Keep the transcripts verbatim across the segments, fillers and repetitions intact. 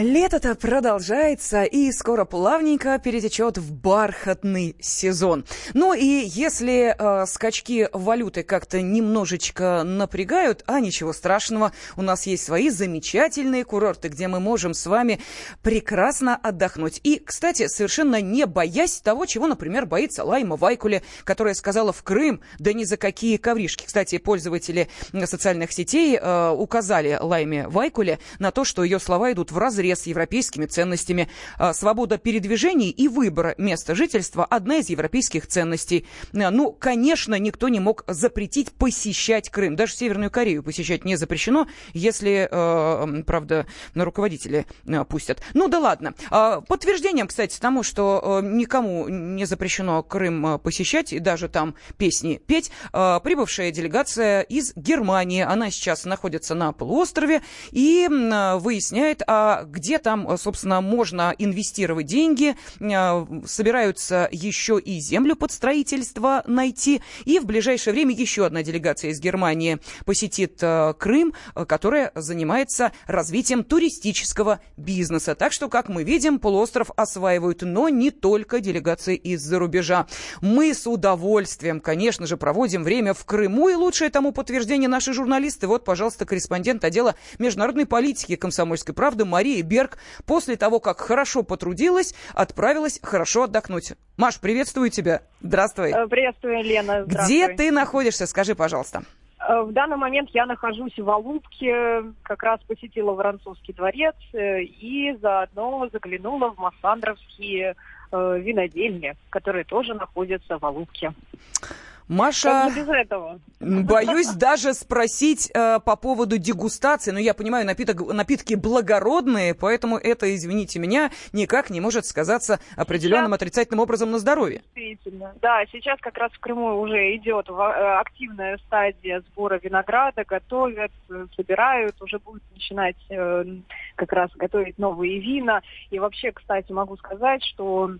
Лето-то продолжается и скоро плавненько перетечет в бархатный сезон. Ну и если э, скачки валюты как-то немножечко напрягают, а ничего страшного, у нас есть свои замечательные курорты, где мы можем с вами прекрасно отдохнуть. И, кстати, совершенно не боясь того, чего, например, боится Лайма Вайкуле, которая сказала: в Крым, да ни за какие ковришки. Кстати, пользователи социальных сетей э, указали Лайме Вайкуле на то, что ее слова идут в разрез с европейскими ценностями. Свобода передвижений и выбора места жительства – одна из европейских ценностей. Ну, конечно, никто не мог запретить посещать Крым. Даже Северную Корею посещать не запрещено, если, правда, руководители пустят. Ну да ладно. Подтверждением, кстати, тому, что никому не запрещено Крым посещать и даже там песни петь, прибывшая делегация из Германии. Она сейчас находится на полуострове и выясняет, о где там, собственно, можно инвестировать деньги, собираются еще и землю под строительство найти. И в ближайшее время еще одна делегация из Германии посетит Крым, которая занимается развитием туристического бизнеса. Так что, как мы видим, полуостров осваивают, но не только делегации из-за рубежа. Мы с удовольствием, конечно же, проводим время в Крыму, и лучшее тому подтверждение наши журналисты. Вот, пожалуйста, корреспондент отдела международной политики «Комсомольской правды» Мария Берк после того, как хорошо потрудилась, отправилась хорошо отдохнуть. Маш, приветствую тебя. Здравствуй. Приветствую, Лена. Здравствуй. Где ты находишься? Скажи, пожалуйста. В данный момент я нахожусь в Алупке, как раз посетила Воронцовский дворец и заодно заглянула в Массандровские винодельни, которые тоже находятся в Алупке. Маша, боюсь даже спросить э, по поводу дегустации. Но я понимаю, напиток, напитки благородные, поэтому это, извините меня, никак не может сказаться определенным сейчас... отрицательным образом на здоровье. Действительно. Да, сейчас как раз в Крыму уже идет активная стадия сбора винограда, готовят, собирают, уже будут начинать э, как раз готовить новые вина. И вообще, кстати, могу сказать, что...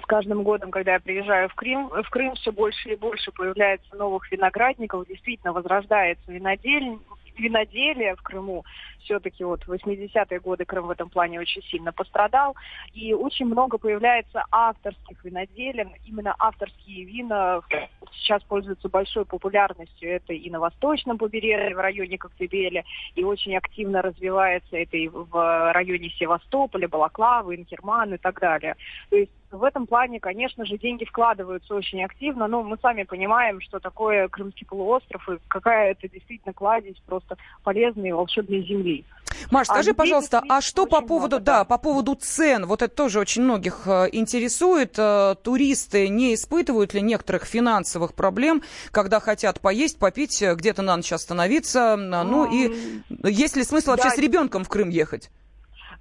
С каждым годом, когда я приезжаю в Крым, в Крым все больше и больше появляется новых виноградников. Действительно, возрождается винодель, виноделие в Крыму. Все-таки вот восьмидесятые годы Крым в этом плане очень сильно пострадал. И очень много появляется авторских виноделин. Именно авторские вина сейчас пользуются большой популярностью. Это и на восточном побережье, в районе Коктебеля. И очень активно развивается это и в районе Севастополя, Балаклавы, Инкерман и так далее. То есть в этом плане, конечно же, деньги вкладываются очень активно, но мы сами понимаем, что такое Крымский полуостров и какая это действительно кладезь просто полезной волшебной земли. Маш, скажи, а пожалуйста, а что по поводу, много, да, да, по поводу цен? Вот это тоже очень многих интересует. Туристы не испытывают ли некоторых финансовых проблем, когда хотят поесть, попить, где-то на ночь остановиться? Ну и есть ли смысл вообще да. с ребенком в Крым ехать?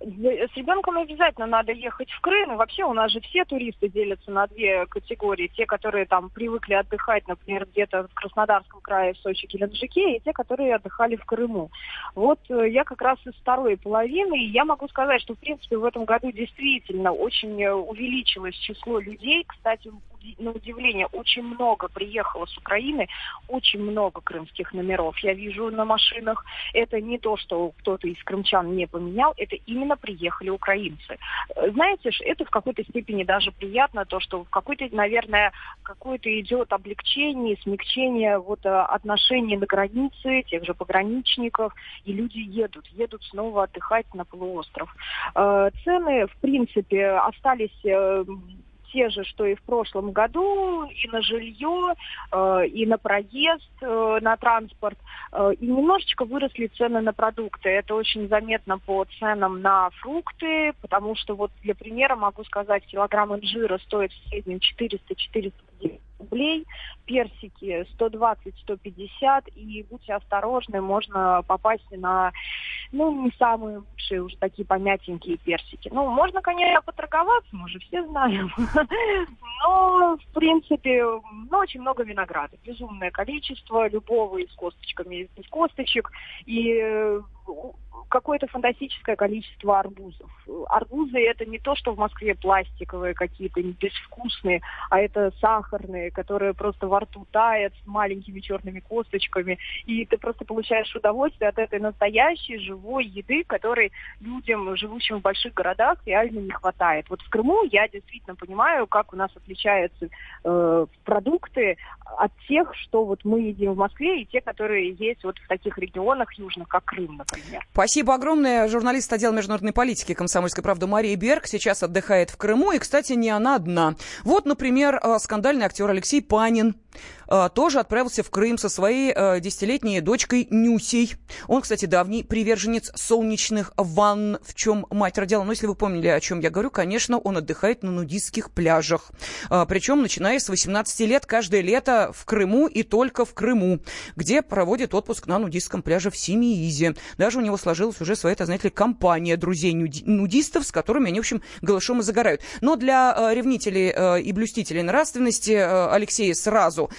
С ребенком обязательно надо ехать в Крым. И вообще у нас же все туристы делятся на две категории. Те, которые там привыкли отдыхать, например, где-то в Краснодарском крае, в Сочи, Геленджике, и те, которые отдыхали в Крыму. Вот я как раз из второй половины. И я могу сказать, что, в принципе, в этом году действительно очень увеличилось число людей. Кстати, на удивление, очень много приехало с Украины, очень много крымских номеров я вижу на машинах. Это не то, что кто-то из крымчан не поменял, это именно приехали украинцы. Знаете, это в какой-то степени даже приятно, то, что в какой-то, наверное, какое-то идет облегчение, смягчение вот, отношений на границе, тех же пограничников, и люди едут, едут снова отдыхать на полуостров. Цены, в принципе, остались... те же, что и в прошлом году, и на жилье, и на проезд, на транспорт. И немножечко выросли цены на продукты. Это очень заметно по ценам на фрукты, потому что, вот для примера могу сказать, килограмм инжира стоит в среднем четыреста - четыреста рублей, персики сто двадцать - сто пятьдесят, и будьте осторожны, можно попасть на... Ну, не самые лучшие, уже такие помятенькие персики. Ну, можно, конечно, поторговаться, мы же все знаем. Но, в принципе, ну, очень много винограда. Безумное количество любого и с косточками, и без косточек. И... какое-то фантастическое количество арбузов. Арбузы – это не то, что в Москве пластиковые какие-то, безвкусные, а это сахарные, которые просто во рту тают с маленькими черными косточками. И ты просто получаешь удовольствие от этой настоящей живой еды, которой людям, живущим в больших городах, реально не хватает. Вот в Крыму я действительно понимаю, как у нас отличаются э, продукты от тех, что вот мы едим в Москве, и те, которые есть вот в таких регионах южных, как Крым, например. Спасибо. Спасибо огромное. Журналист отдела международной политики «Комсомольской правды» Мария Берк сейчас отдыхает в Крыму. И, кстати, не она одна. Вот, например, скандальный актер Алексей Панин тоже отправился в Крым со своей десятилетней дочкой Нюсей. Он, кстати, давний приверженец солнечных ванн, в чем мать родила. Но если вы помнили, о чем я говорю, конечно, он отдыхает на нудистских пляжах. Причем, начиная с восемнадцати лет, каждое лето в Крыму и только в Крыму, где проводит отпуск на нудистском пляже в Симеизе. Даже у него сложилась уже своя, знаете ли, компания друзей нудистов, с которыми они, в общем, голышом и загорают. Но для ревнителей и блюстителей нравственности Алексей сразу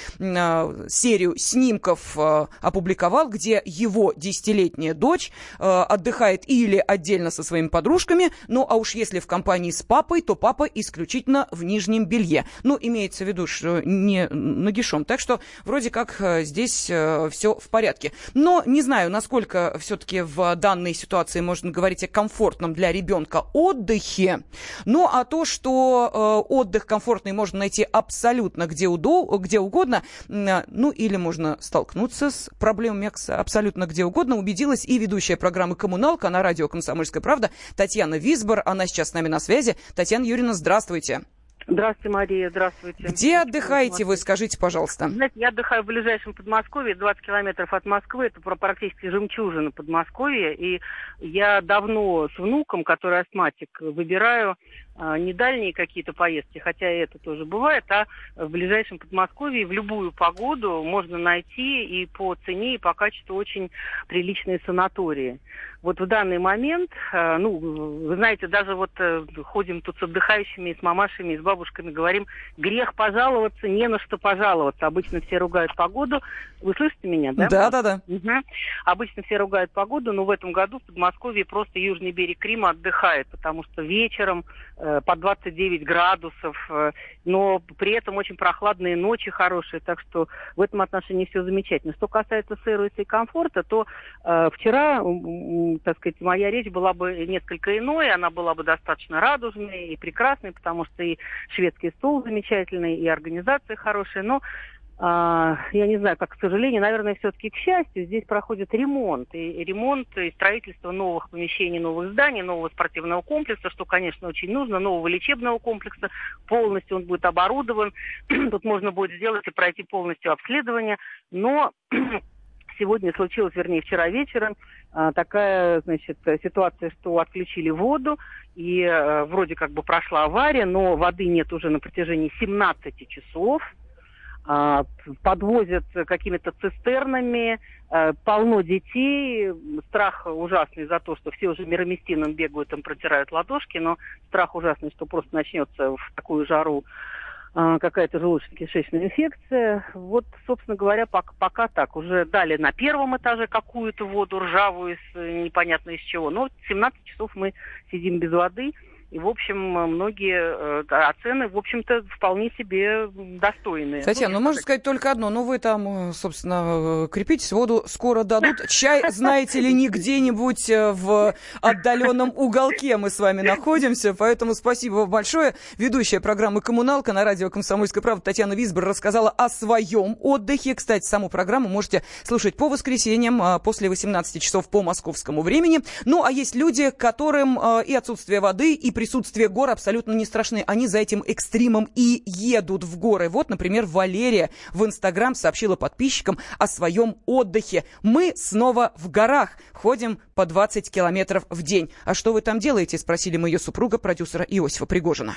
серию снимков э, опубликовал, где его десятилетняя дочь э, отдыхает или отдельно со своими подружками, ну а уж если в компании с папой, то папа исключительно в нижнем белье. Ну, имеется в виду, что не нагишом. Так что вроде как э, здесь э, все в порядке. Но не знаю, насколько все-таки в данной ситуации можно говорить о комфортном для ребенка отдыхе. Ну, а то, что э, отдых комфортный можно найти абсолютно где, удо- где угодно, ну, или можно столкнуться с проблемами абсолютно где угодно, убедилась и ведущая программы «Коммуналка» на радио «Комсомольская правда» Татьяна Визбор. Она сейчас с нами на связи. Татьяна Юрьевна, здравствуйте. Здравствуйте, Мария, здравствуйте. Где отдыхаете вы, скажите, пожалуйста? Знаете, я отдыхаю в ближайшем Подмосковье, двадцать километров от Москвы, это практически жемчужина Подмосковья, и я давно с внуком, который астматик, выбираю не дальние какие-то поездки, хотя и это тоже бывает, а в ближайшем Подмосковье в любую погоду можно найти и по цене, и по качеству очень приличные санатории. Вот в данный момент, ну, вы знаете, даже вот ходим тут с отдыхающими, с мамашами, с бабушками, говорим, грех пожаловаться, не на что пожаловаться. Обычно все ругают погоду. Вы слышите меня, да? Да, да, да. Угу. Обычно все ругают погоду, но в этом году в Подмосковье просто южный берег Крыма отдыхает, потому что вечером по двадцать девять градусов, но при этом очень прохладные ночи хорошие, так что в этом отношении все замечательно. Что касается сервиса и комфорта, то э, вчера, э, так сказать, моя речь была бы несколько иной, она была бы достаточно радужной и прекрасной, потому что и шведский стол замечательный, и организация хорошая, но я не знаю, как, к сожалению, наверное, все-таки к счастью, здесь проходит ремонт. И ремонт, и строительство новых помещений, новых зданий, нового спортивного комплекса, что, конечно, очень нужно, нового лечебного комплекса. Полностью он будет оборудован. Тут можно будет сделать и пройти полностью обследование. Но сегодня случилось, вернее, вчера вечером, такая, значит, ситуация, что отключили воду, и вроде как бы прошла авария, но воды нет уже на протяжении семнадцати часов. Подвозят какими-то цистернами, полно детей, страх ужасный за то, что все уже мироместином бегают, им протирают ладошки, но страх ужасный, что просто начнется в такую жару какая-то желудочно-кишечная инфекция. Вот, собственно говоря, пока, пока так. Уже дали на первом этаже какую-то воду ржавую, непонятно из чего, но семнадцать часов мы сидим без воды. И, в общем, многие оцены, в общем-то, вполне себе достойные. Татьяна, ну, можно сказать, сказать только одно. Ну, вы там, собственно, крепитесь, воду скоро дадут. Чай, знаете ли, не где-нибудь в отдаленном уголке мы с вами находимся. Поэтому спасибо вам большое. Ведущая программы «Коммуналка» на радио «Комсомольская правда» Татьяна Визбор рассказала о своем отдыхе. Кстати, саму программу можете слушать по воскресеньям после восемнадцати часов по московскому времени. Ну, а есть люди, которым и отсутствие воды, и присутствие гор абсолютно не страшны. Они за этим экстримом и едут в горы. Вот, например, Валерия в Инстаграм сообщила подписчикам о своем отдыхе. Мы снова в горах. Ходим по двадцать километров в день. А что вы там делаете? Спросили мы ее супруга, продюсера Иосифа Пригожина.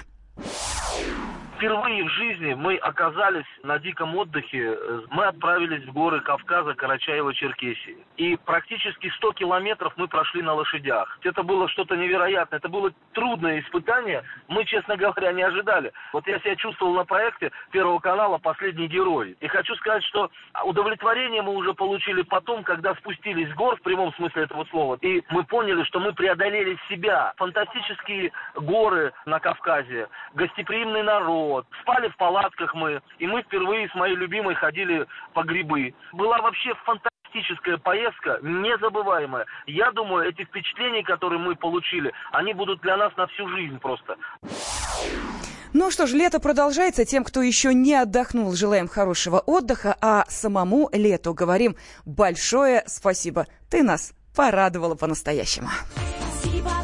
впервые в жизни мы оказались на диком отдыхе. Мы отправились в горы Кавказа, Карачаево-Черкесии. И практически сто километров мы прошли на лошадях. Это было что-то невероятное. Это было трудное испытание. Мы, честно говоря, не ожидали. Вот я себя чувствовал на проекте Первого канала «Последний герой». И хочу сказать, что удовлетворение мы уже получили потом, когда спустились с гор, в прямом смысле этого слова. И мы поняли, что мы преодолели себя. Фантастические горы на Кавказе, гостеприимный народ. Спали в палатках мы. И мы впервые с моей любимой ходили по грибы. Была вообще фантастическая поездка, незабываемая. Я думаю, эти впечатления, которые мы получили, они будут для нас на всю жизнь просто. Ну что ж, лето продолжается. Тем, кто еще не отдохнул, желаем хорошего отдыха. А самому лету говорим большое спасибо. Ты нас порадовала по-настоящему. Спасибо.